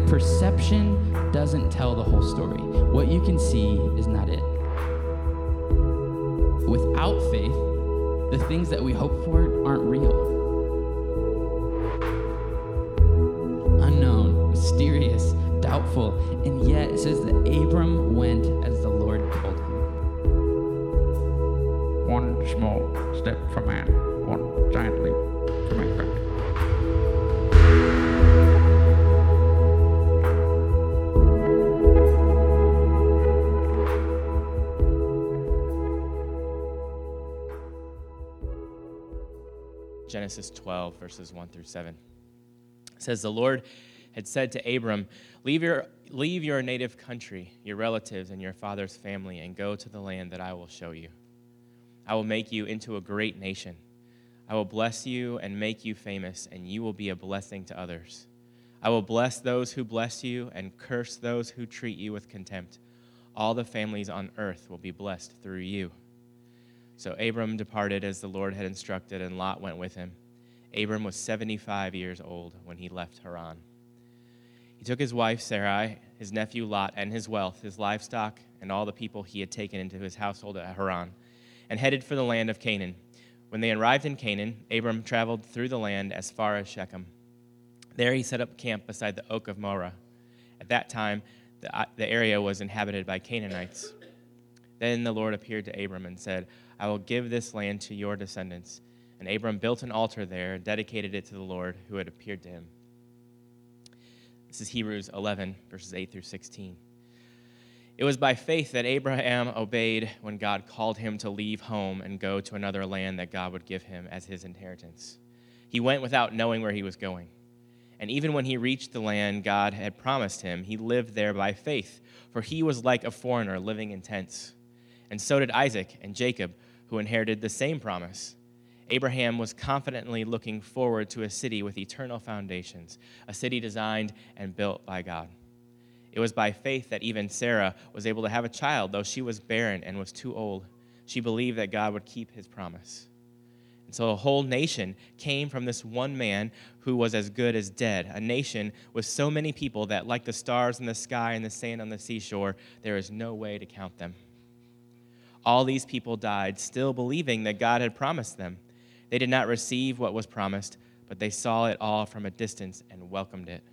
But perception doesn't tell the whole story. What you can see is not it. Without faith, the things that we hope for aren't real. Unknown, mysterious, doubtful, and yet it says that Abram went as the Lord told him. One small step for man, one giant leap for mankind. Genesis 12, verses 1 through 7. It says, the Lord had said to Abram, leave your native country, your relatives, and your father's family, and go to the land that I will show you. I will make you into a great nation. I will bless you and make you famous, and you will be a blessing to others. I will bless those who bless you and curse those who treat you with contempt. All the families on earth will be blessed through you. So Abram departed as the Lord had instructed, and Lot went with him. Abram was 75 years old when he left Haran. He took his wife Sarai, his nephew Lot, and his wealth, his livestock, and all the people he had taken into his household at Haran, and headed for the land of Canaan. When they arrived in Canaan, Abram traveled through the land as far as Shechem. There he set up camp beside the oak of Moreh. At that time, the area was inhabited by Canaanites. Then the Lord appeared to Abram and said, I will give this land to your descendants. And Abram built an altar there and dedicated it to the Lord who had appeared to him. This is Hebrews 11, verses 8 through 16. It was by faith that Abraham obeyed when God called him to leave home and go to another land that God would give him as his inheritance. He went without knowing where he was going. And even when he reached the land God had promised him, he lived there by faith, for he was like a foreigner living in tents. And so did Isaac and Jacob, who inherited the same promise. Abraham was confidently looking forward to a city with eternal foundations, a city designed and built by God. It was by faith that even Sarah was able to have a child, though she was barren and was too old. She believed that God would keep his promise. And so a whole nation came from this one man who was as good as dead, a nation with so many people that, like the stars in the sky and the sand on the seashore, there is no way to count them. All these people died, still believing that God had promised them. They did not receive what was promised, but they saw it all from a distance and welcomed it.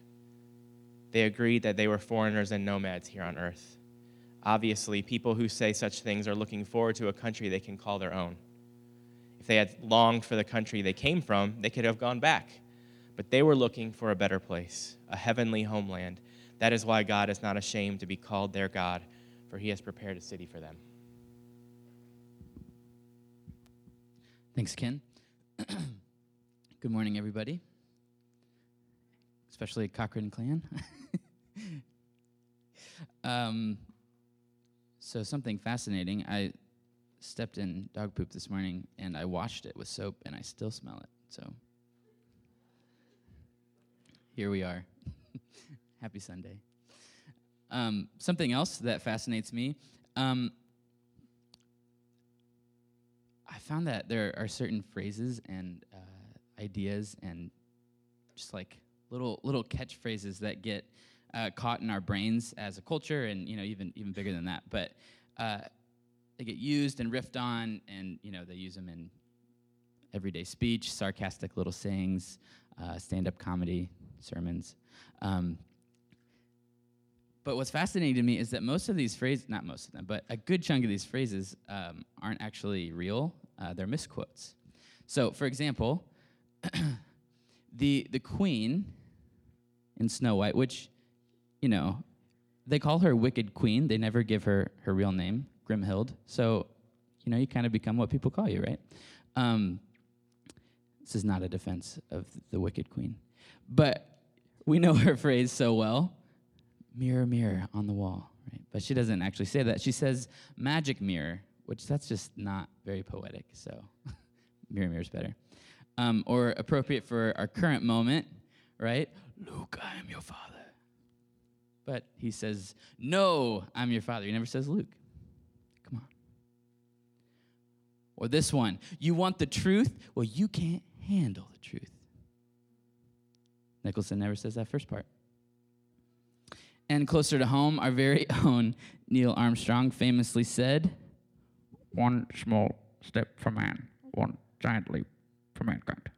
They agreed that they were foreigners and nomads here on earth. Obviously, people who say such things are looking forward to a country they can call their own. If they had longed for the country they came from, they could have gone back. But they were looking for a better place, a heavenly homeland. That is why God is not ashamed to be called their God, for he has prepared a city for them. Thanks, Ken. Good morning, everybody, especially Cochran clan. So something fascinating, I stepped in dog poop this morning, and I washed it with soap, and I still smell it. So here we are. Happy Sunday. Something else that fascinates me, I found that there are certain phrases and ideas and just like little catchphrases that get caught in our brains as a culture, and even bigger than that. But they get used and riffed on, and they use them in everyday speech, sarcastic little sayings, stand-up comedy, sermons. But what's fascinating to me is that most of these phrases, not most of them, but a good chunk of these phrases aren't actually real. They're misquotes. So, for example, the queen in Snow White, which, they call her Wicked Queen. They never give her real name, Grimhild. So, you kind of become what people call you, right? This is not a defense of the Wicked Queen. But we know her phrase so well. Mirror, mirror on the wall, right? But she doesn't actually say that. She says magic mirror, which that's just not very poetic, so mirror, mirror's better. Or appropriate for our current moment, right? Luke, I am your father. But he says, no, I'm your father. He never says Luke. Come on. Or this one, you want the truth? Well, you can't handle the truth. Nicholson never says that first part. And closer to home, our very own Neil Armstrong famously said, "One small step for man, one giant leap for mankind."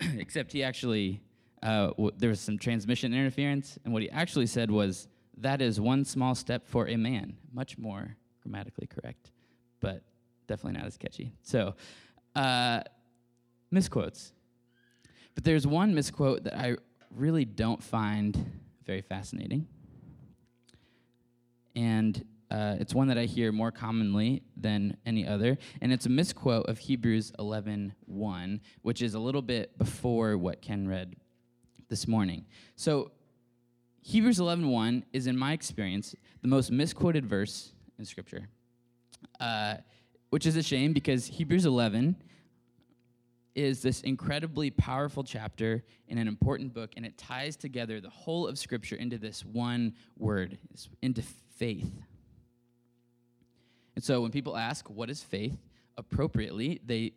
Except he actually, there was some transmission interference, and what he actually said was, "That is one small step for a man." Much more grammatically correct, but definitely not as catchy. So, misquotes. But there's one misquote that I really don't find very fascinating. And it's one that I hear more commonly than any other. And it's a misquote of Hebrews 11:1, which is a little bit before what Ken read this morning. So Hebrews 11:1 is, in my experience, the most misquoted verse in Scripture, which is a shame because Hebrews 11 is this incredibly powerful chapter in an important book, and it ties together the whole of Scripture into this one word, into faith. And so when people ask, what is faith, appropriately, they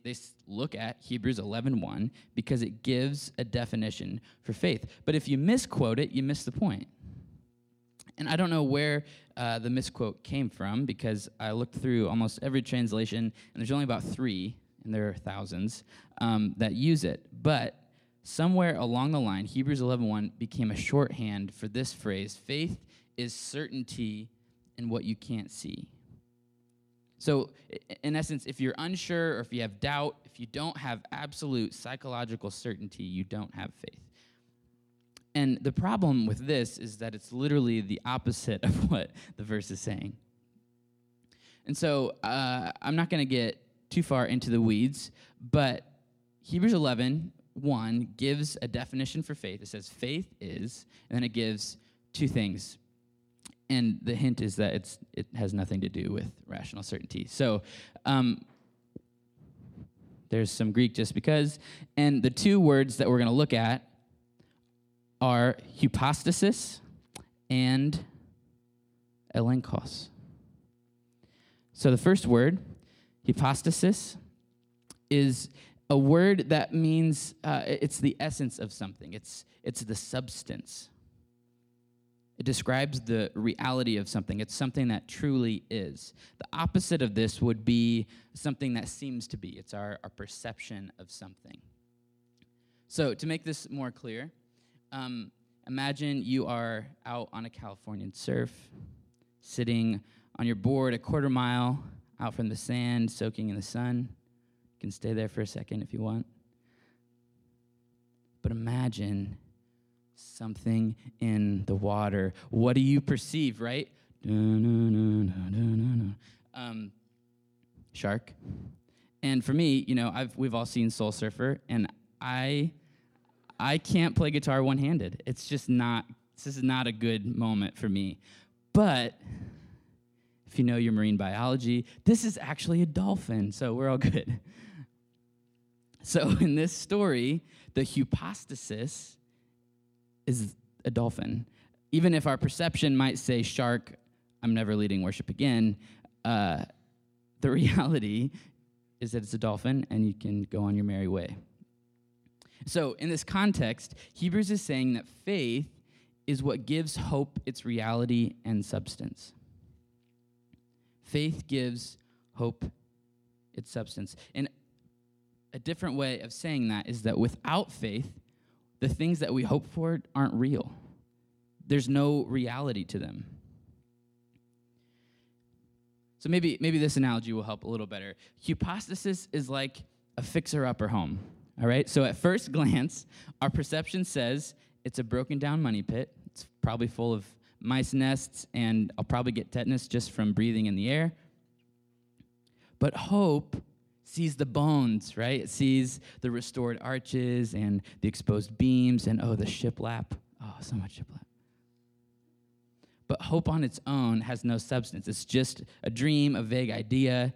look at Hebrews 11:1 because it gives a definition for faith. But if you misquote it, you miss the point. And I don't know where the misquote came from because I looked through almost every translation, and there's only about three, and there are thousands, that use it. But somewhere along the line, Hebrews 11:1 became a shorthand for this phrase, faith is certainty in what you can't see. So, in essence, if you're unsure or if you have doubt, if you don't have absolute psychological certainty, you don't have faith. And the problem with this is that it's literally the opposite of what the verse is saying. And so, I'm not going to get too far into the weeds, but Hebrews 11:1 gives a definition for faith. It says faith is, and then it gives two things. And the hint is that it has nothing to do with rational certainty. So there's some Greek just because. And the two words that we're going to look at are hypostasis and elenkos. So the first word, hypostasis, is a word that means it's the essence of something. It's the substance. It describes the reality of something. It's something that truly is. The opposite of this would be something that seems to be. It's our perception of something. So to make this more clear, imagine you are out on a Californian surf, sitting on your board a quarter mile out from the sand, soaking in the sun. You can stay there for a second if you want. But imagine something in the water. What do you perceive, right? Shark. And for me, you know, we've all seen Soul Surfer, and I can't play guitar one-handed. This is not a good moment for me. But if you know your marine biology, this is actually a dolphin, so we're all good. So in this story, the hypostasis is a dolphin. Even if our perception might say, shark, I'm never leading worship again, the reality is that it's a dolphin and you can go on your merry way. So in this context, Hebrews is saying that faith is what gives hope its reality and substance. Faith gives hope its substance. And a different way of saying that is that without faith, the things that we hope for aren't real. There's no reality to them. So maybe this analogy will help a little better. Hypostasis is like a fixer-upper home, all right? So at first glance, our perception says it's a broken-down money pit. It's probably full of mice nests, and I'll probably get tetanus just from breathing in the air. But hope sees the bones, right? It sees the restored arches and the exposed beams and, the shiplap. Oh, so much shiplap. But hope on its own has no substance. It's just a dream, a vague idea,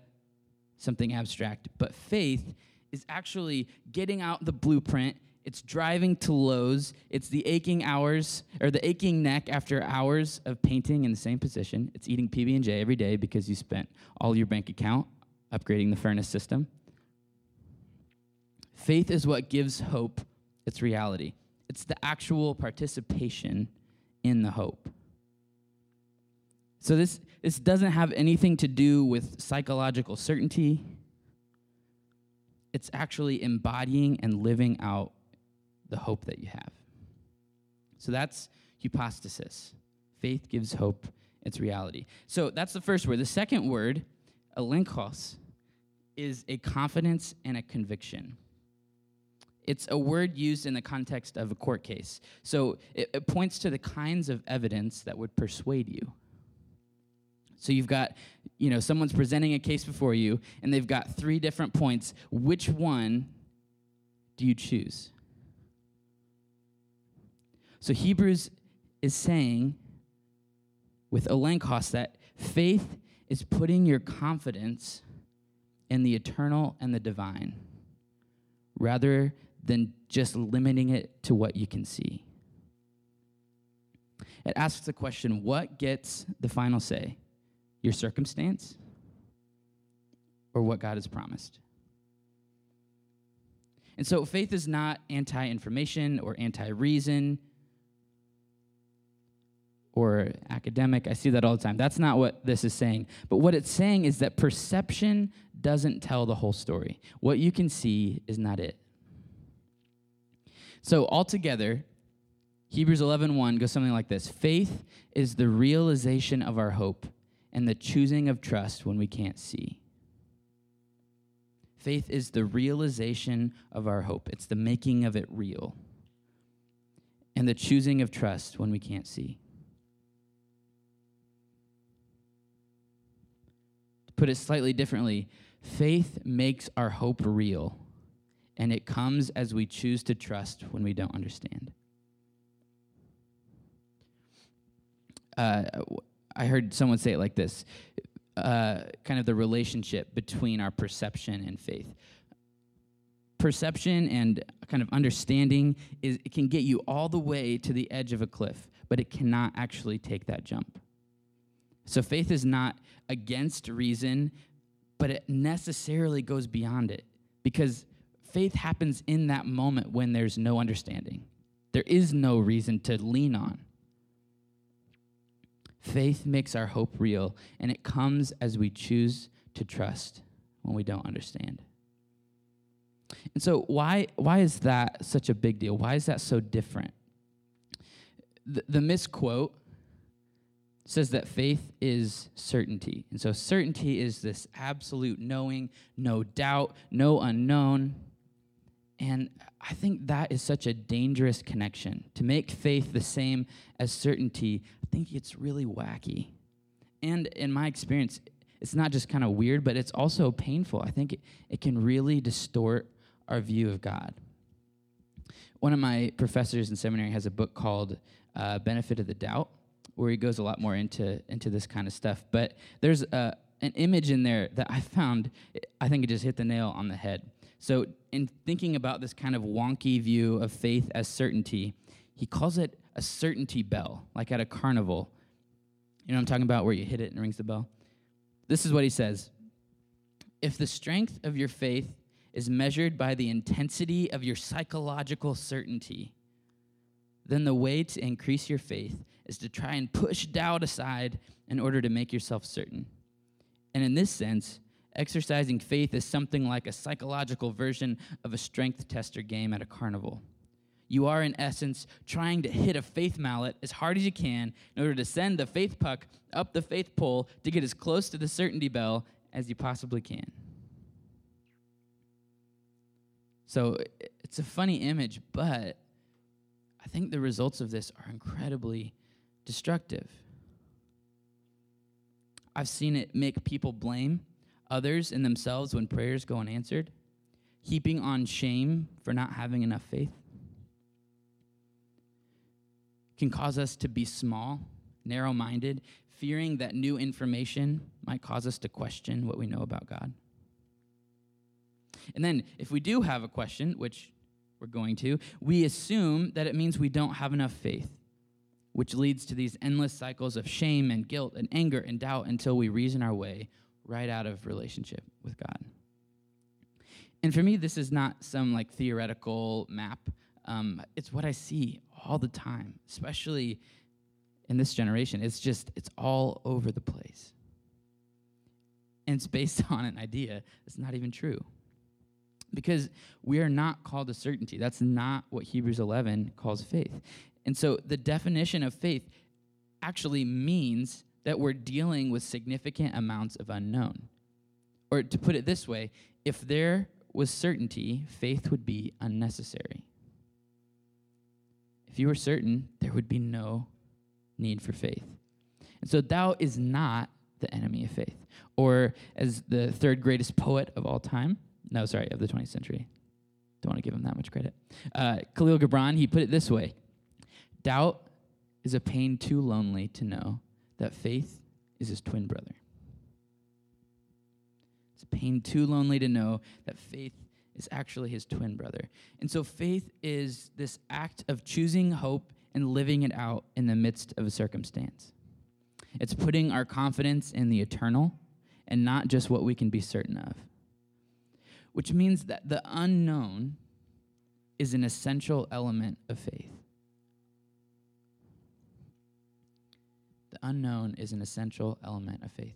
something abstract. But faith is actually getting out the blueprint. It's driving to Lowe's. It's the aching neck after hours of painting in the same position. It's eating PB&J every day because you spent all your bank account upgrading the furnace system. Faith is what gives hope its reality. It's the actual participation in the hope. So this doesn't have anything to do with psychological certainty. It's actually embodying and living out the hope that you have. So that's hypostasis. Faith gives hope. It's reality. So that's the first word. The second word, elenchos, is a confidence and a conviction. It's a word used in the context of a court case. So it points to the kinds of evidence that would persuade you. So you've got, someone's presenting a case before you, and they've got three different points. Which one do you choose? So Hebrews is saying with elenchos that faith is putting your confidence in the eternal and the divine rather than just limiting it to what you can see. It asks the question, what gets the final say? Your circumstance or what God has promised? And so faith is not anti-information or anti-reason or academic. I see that all the time. That's not what this is saying. But what it's saying is that perception doesn't tell the whole story. What you can see is not it. So altogether, Hebrews 11:1 goes something like this. Faith is the realization of our hope and the choosing of trust when we can't see. Faith is the realization of our hope. It's the making of it real. And the choosing of trust when we can't see. To put it slightly differently, faith makes our hope real, and it comes as we choose to trust when we don't understand. I heard someone say it like this, kind of the relationship between our perception and faith. Perception and kind of understanding it can get you all the way to the edge of a cliff, but it cannot actually take that jump. So faith is not against reason, but it necessarily goes beyond it because faith happens in that moment when there's no understanding. There is no reason to lean on. Faith makes our hope real, and it comes as we choose to trust when we don't understand. And so why is that such a big deal? Why is that so different? The misquote says that faith is certainty. And so certainty is this absolute knowing, no doubt, no unknown. And I think that is such a dangerous connection. To make faith the same as certainty, I think it's really wacky. And in my experience, it's not just kind of weird, but it's also painful. I think it can really distort our view of God. One of my professors in seminary has a book called Benefit of the Doubt, where he goes a lot more into this kind of stuff. But there's an image in there that I found, I think it just hit the nail on the head. So in thinking about this kind of wonky view of faith as certainty, he calls it a certainty bell, like at a carnival. You know what I'm talking about, where you hit it and it rings the bell? This is what he says. If the strength of your faith is measured by the intensity of your psychological certainty, then the way to increase your faith is to try and push doubt aside in order to make yourself certain. And in this sense, exercising faith is something like a psychological version of a strength tester game at a carnival. You are, in essence, trying to hit a faith mallet as hard as you can in order to send the faith puck up the faith pole to get as close to the certainty bell as you possibly can. So it's a funny image, but I think the results of this are incredibly destructive. I've seen it make people blame others and themselves when prayers go unanswered, heaping on shame for not having enough faith, can cause us to be small, narrow-minded, fearing that new information might cause us to question what we know about God. And then if we do have a question, which we're going to, we assume that it means we don't have enough faith, which leads to these endless cycles of shame and guilt and anger and doubt until we reason our way right out of relationship with God. And for me, this is not some like theoretical map. It's what I see all the time, especially in this generation. It's all over the place. And it's based on an idea that's not even true. Because we are not called to certainty. That's not what Hebrews 11 calls faith. And so the definition of faith actually means that we're dealing with significant amounts of unknown. Or to put it this way, if there was certainty, faith would be unnecessary. If you were certain, there would be no need for faith. And so doubt is not the enemy of faith. Or as the third greatest poet of all time, of the 20th century. Don't want to give him that much credit. Khalil Gibran, he put it this way. Doubt is a pain too lonely to know that faith is his twin brother. It's a pain too lonely to know that faith is actually his twin brother. And so faith is this act of choosing hope and living it out in the midst of a circumstance. It's putting our confidence in the eternal and not just what we can be certain of. Which means that the unknown is an essential element of faith. The unknown is an essential element of faith.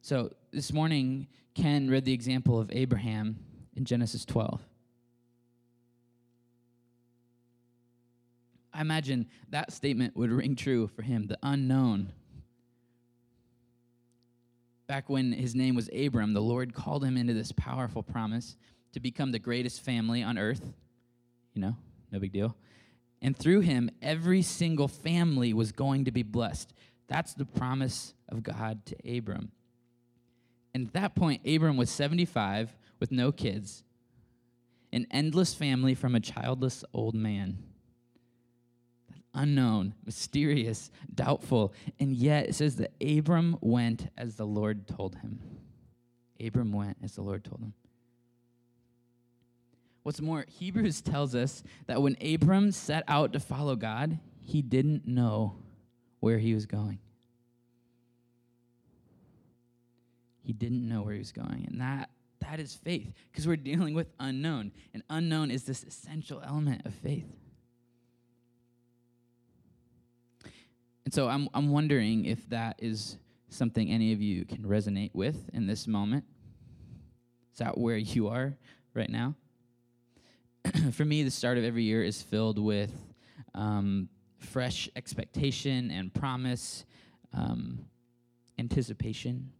So this morning, Ken read the example of Abraham in Genesis 12. I imagine that statement would ring true for him, the unknown. Back when his name was Abram, the Lord called him into this powerful promise to become the greatest family on earth. You know, no big deal. And through him, every single family was going to be blessed. That's the promise of God to Abram. And at that point, Abram was 75 with no kids, an endless family from a childless old man. Unknown, mysterious, doubtful, and yet it says that Abram went as the Lord told him. Abram went as the Lord told him. What's more, Hebrews tells us that when Abram set out to follow God, he didn't know where he was going. He didn't know where he was going, and that is faith, because we're dealing with unknown, and unknown is this essential element of faith. And so I'm wondering if that is something any of you can resonate with in this moment. Is that where you are right now? For me, the start of every year is filled with fresh expectation and promise, anticipation.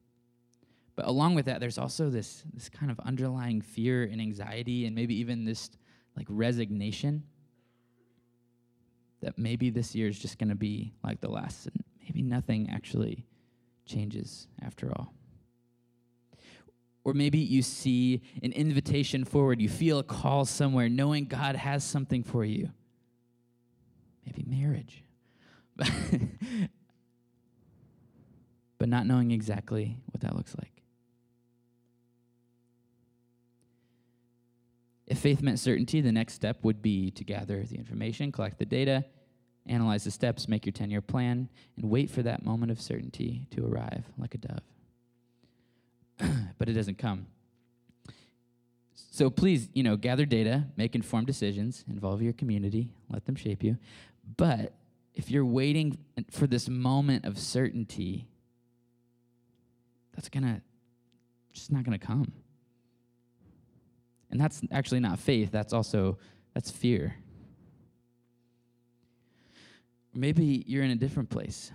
But along with that, there's also this kind of underlying fear and anxiety and maybe even this like resignation that maybe this year is just going to be like the last, and maybe nothing actually changes after all. Or maybe you see an invitation forward, you feel a call somewhere, knowing God has something for you. Maybe marriage. But not knowing exactly what that looks like. If faith meant certainty, the next step would be to gather the information, collect the data, analyze the steps, make your 10-year plan, and wait for that moment of certainty to arrive like a dove. But it doesn't come. So please, gather data, make informed decisions, involve your community, let them shape you. But if you're waiting for this moment of certainty, that's not going to come. And that's actually not faith, that's fear. Maybe you're in a different place.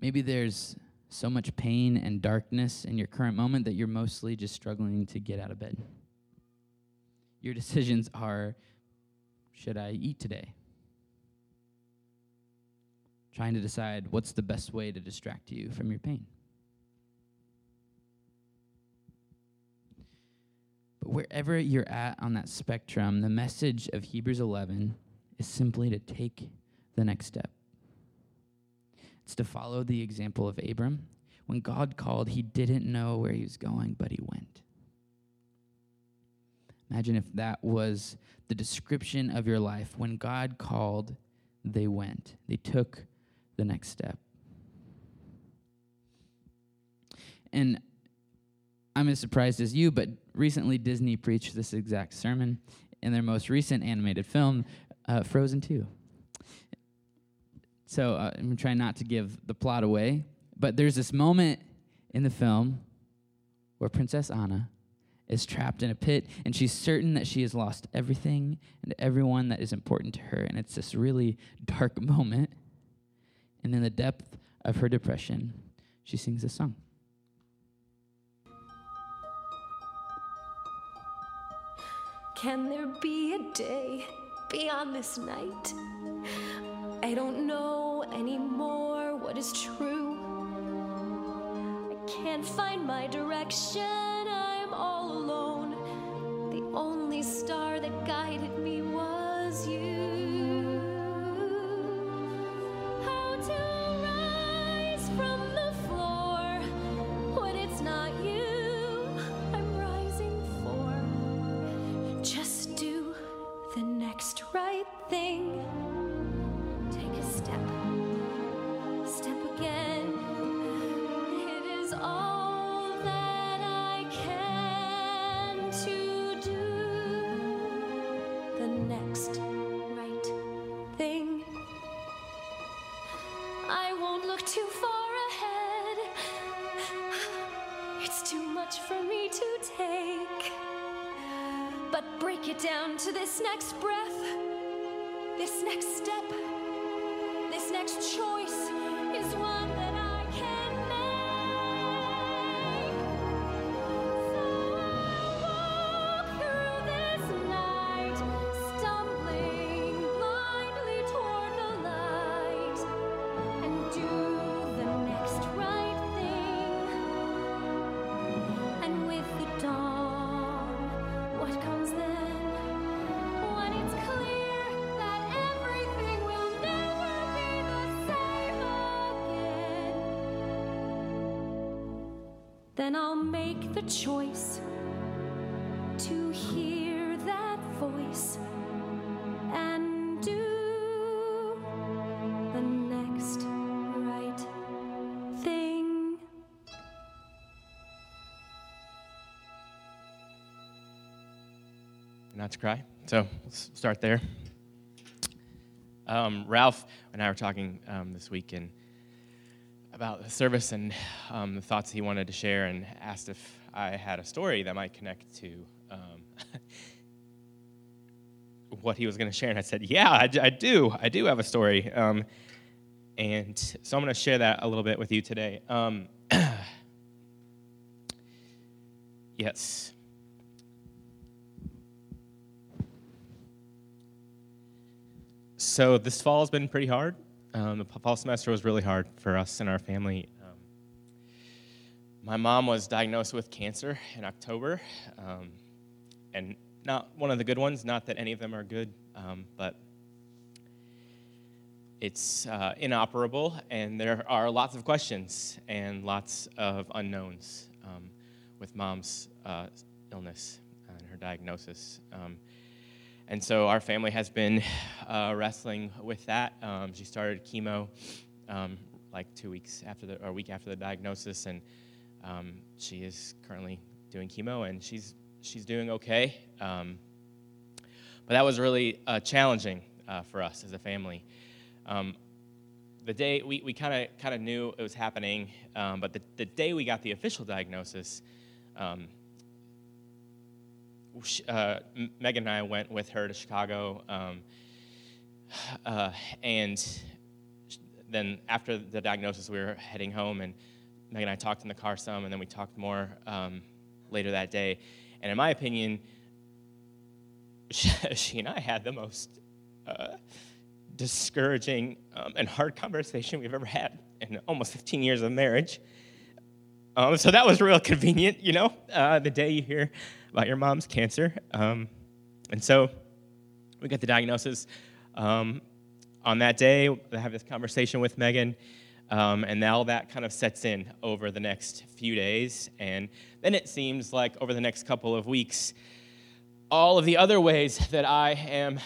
Maybe there's so much pain and darkness in your current moment that you're mostly just struggling to get out of bed. Your decisions are, should I eat today? Trying to decide what's the best way to distract you from your pain. Wherever you're at on that spectrum, the message of Hebrews 11 is simply to take the next step. It's to follow the example of Abram. When God called, he didn't know where he was going, but he went. Imagine if that was the description of your life. When God called, they went. They took the next step. And I'm as surprised as you, but recently Disney preached this exact sermon in their most recent animated film, Frozen 2. So I'm trying not to give the plot away. But there's this moment in the film where Princess Anna is trapped in a pit, and she's certain that she has lost everything and everyone that is important to her. And it's this really dark moment. And in the depth of her depression, she sings this song. Can there be a day beyond this night? I don't know anymore what is true. I can't find my direction. All alone, the only star that guided me was you. How to rise from the floor when it's not you I'm rising for? Just do the next right thing. Take a step, step again. It is all that for me to take, but break it down to this next breath, this next step, this next choice is one that I can make. So I walk through this night, stumbling blindly toward the light, and do the next right thing. And with the dawn, what comes then? When it's clear that everything will never be the same again, then I'll make the choice to hear that voice and do the next right thing. Not to cry. So let's start there. Ralph and I were talking this week and about the service and the thoughts he wanted to share, and asked if I had a story that might connect to what he was going to share. And I said, yeah, I do have a story. And so I'm going to share that a little bit with you today. Yes. So this fall has been pretty hard. The fall semester was really hard for us and our family. My mom was diagnosed with cancer in October, and not one of the good ones, not that any of them are good, but it's inoperable, and there are lots of questions and lots of unknowns with mom's illness and her diagnosis. And so our family has been wrestling with that. She started chemo like 2 weeks after or a week after the diagnosis, and she is currently doing chemo, and she's doing okay. But that was really challenging for us as a family. The day we kind of knew it was happening, but the day we got the official diagnosis. Megan and I went with her to Chicago, and then after the diagnosis, we were heading home, and Megan and I talked in the car some, and then we talked more later that day, and in my opinion, she and I had the most discouraging and hard conversation we've ever had in almost 15 years of marriage. So that was real convenient, you know, the day you hear about your mom's cancer. And so we got the diagnosis on that day. I have this conversation with Megan, and now that kind of sets in over the next few days. And then it seems like over the next couple of weeks, all of the other ways that I am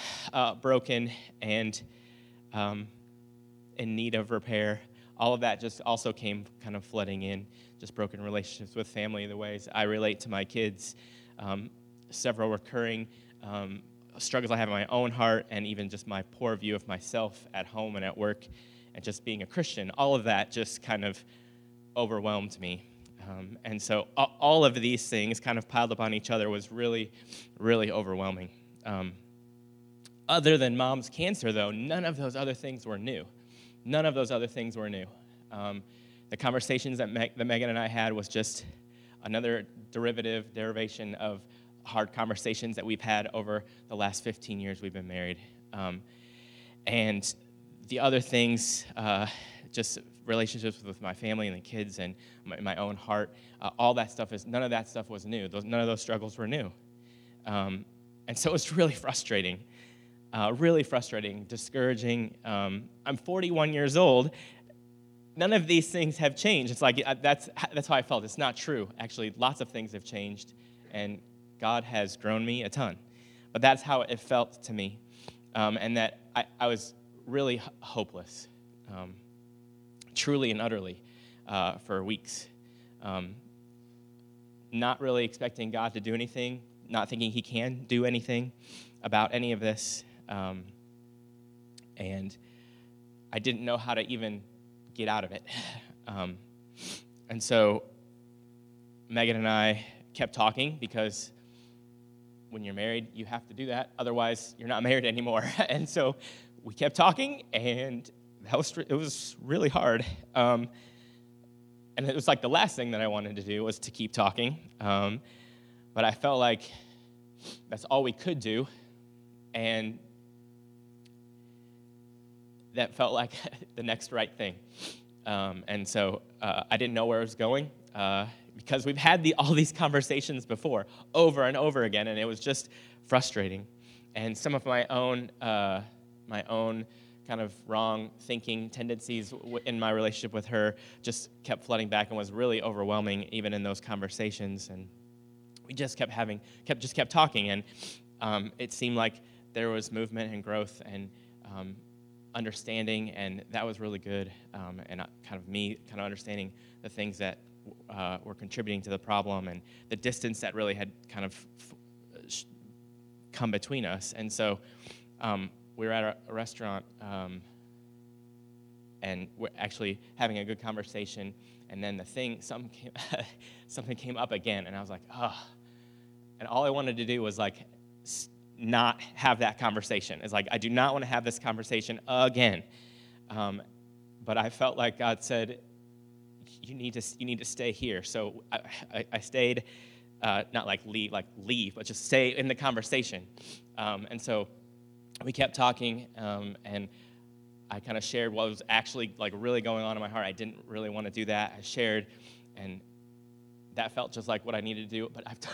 broken and in need of repair, all of that just also came kind of flooding in. Just broken relationships with family, the ways I relate to my kids, several recurring struggles I have in my own heart, and even just my poor view of myself at home and at work, and just being a Christian, all of that just kind of overwhelmed me. And so all of these things kind of piled upon each other was really, really overwhelming. Other than mom's cancer, though, none of those other things were new. None of those other things were new. The conversations that Megan and I had was just another derivation of hard conversations that we've had over the last 15 years we've been married. And the other things, just relationships with my family and the kids and my own heart, all that stuff none of that stuff was new. None of those struggles were new. And so it's really frustrating, discouraging. I'm 41 years old. None of these things have changed. It's like, that's how I felt. It's not true. Actually, lots of things have changed, and God has grown me a ton. But that's how it felt to me, and that I was really hopeless, truly and utterly, for weeks. Not really expecting God to do anything, not thinking he can do anything about any of this. And I didn't know how to even get out of it. And so Megan and I kept talking, because when you're married, you have to do that. Otherwise, you're not married anymore. And so we kept talking, and it was really hard. And it was like the last thing that I wanted to do was to keep talking. But I felt like that's all we could do. And that felt like the next right thing. And so I didn't know where it was going, because we've had all these conversations before, over and over again, and it was just frustrating. And some of my own kind of wrong thinking tendencies in my relationship with her just kept flooding back and was really overwhelming, even in those conversations. And we just kept talking, and it seemed like there was movement and growth and understanding, and that was really good. And me understanding the things that were contributing to the problem and the distance that really had kind of come between us. And so we were at a restaurant, and we're actually having a good conversation, and then something came up again, and I was like, oh. And all I wanted to do was like not have that conversation. It's like, I do not want to have this conversation again. But I felt like God said, you need to stay here. So I stayed, not like leave, but just stay in the conversation. And so we kept talking, and I kind of shared what was actually like really going on in my heart. I didn't really want to do that. I shared, and that felt just like what I needed to do. But I've done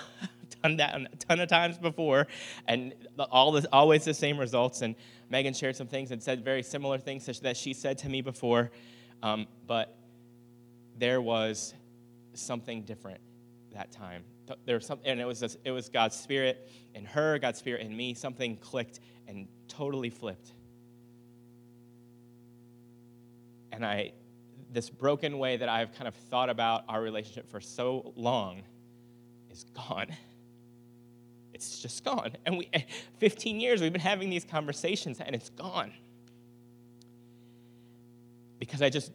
that a ton of times before, and always the same results. And Megan shared some things and said very similar things that she said to me before, but there was something different that time. There was something, and it was God's Spirit in her, God's Spirit in me. Something clicked and totally flipped. And this broken way that I've kind of thought about our relationship for so long is gone. It's just gone. And 15 years, we've been having these conversations, and it's gone. Because I just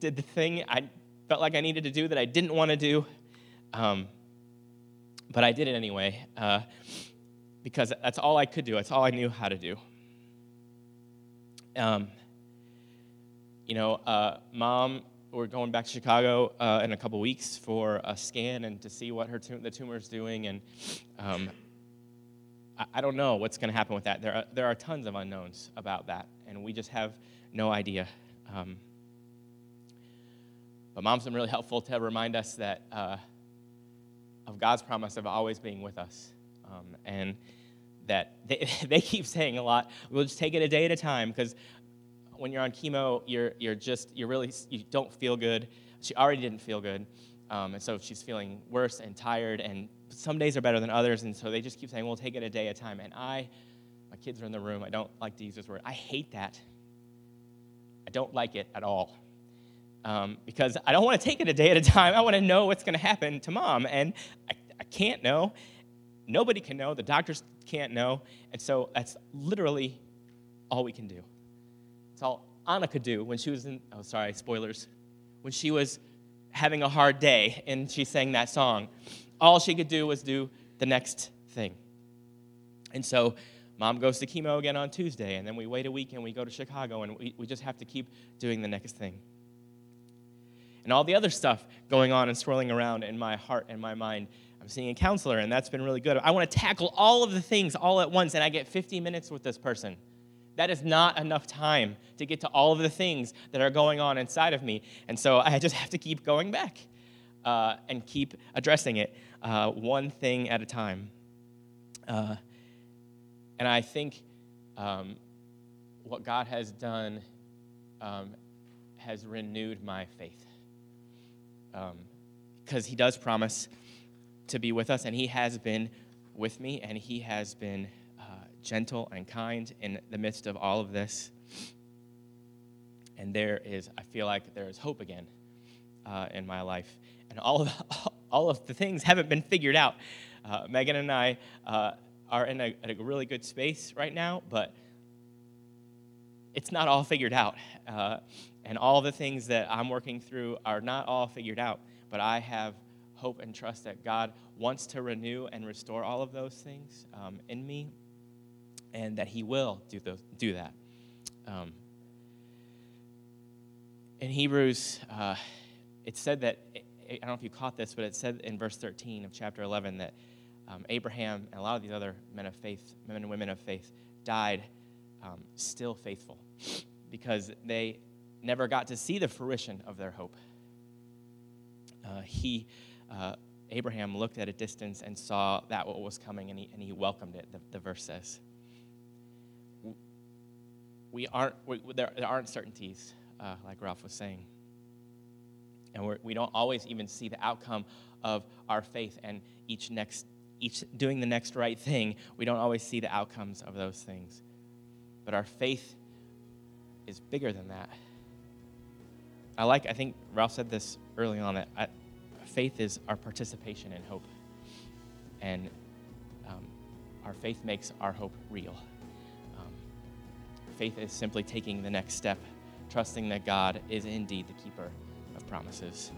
did the thing I felt like I needed to do that I didn't want to do, but I did it anyway, because that's all I could do. That's all I knew how to do. Mom, we're going back to Chicago in a couple weeks for a scan and to see what the tumor's doing, and I don't know what's going to happen with that. There are tons of unknowns about that, and we just have no idea. But Mom's been really helpful to remind us that of God's promise of always being with us, and that they keep saying a lot. We'll just take it a day at a time, because when you're on chemo, you don't feel good. She already didn't feel good, and so she's feeling worse and tired. And some days are better than others, and so they just keep saying, "We'll take it a day at a time." And my kids are in the room. I don't like to use this word. I hate that. I don't like it at all. Because I don't want to take it a day at a time. I want to know what's going to happen to Mom, and I can't know. Nobody can know. The doctors can't know, and so that's literally all we can do. It's all Anna could do when she was in, oh, sorry, spoilers, when she was having a hard day and she sang that song. All she could do was do the next thing. And so mom goes to chemo again on Tuesday, and then we wait a week and we go to Chicago, and we just have to keep doing the next thing. And all the other stuff going on and swirling around in my heart and my mind. I'm seeing a counselor, and that's been really good. I want to tackle all of the things all at once, and I get 50 minutes with this person. That is not enough time to get to all of the things that are going on inside of me. And so I just have to keep going back and keep addressing it one thing at a time. And I think what God has done has renewed my faith. Because he does promise to be with us, and he has been with me, and he has been gentle and kind in the midst of all of this. And I feel like there is hope again in my life. And all of the things haven't been figured out. Megan and I are in a really good space right now, but it's not all figured out. And all the things that I'm working through are not all figured out, but I have hope and trust that God wants to renew and restore all of those things in me, and that he will do that. In Hebrews, it said that, I don't know if you caught this, but it said in verse 13 of chapter 11 that Abraham and a lot of these other men of faith, men and women of faith, died still faithful, because they never got to see the fruition of their hope. Abraham looked at a distance and saw that what was coming, and he welcomed it, the verse says. There aren't certainties, like Ralph was saying. And we don't always even see the outcome of our faith, and each doing the next right thing, we don't always see the outcomes of those things. But our faith is bigger than that. I think Ralph said this early on, that faith is our participation in hope. And our faith makes our hope real. Faith is simply taking the next step, trusting that God is indeed the keeper of promises.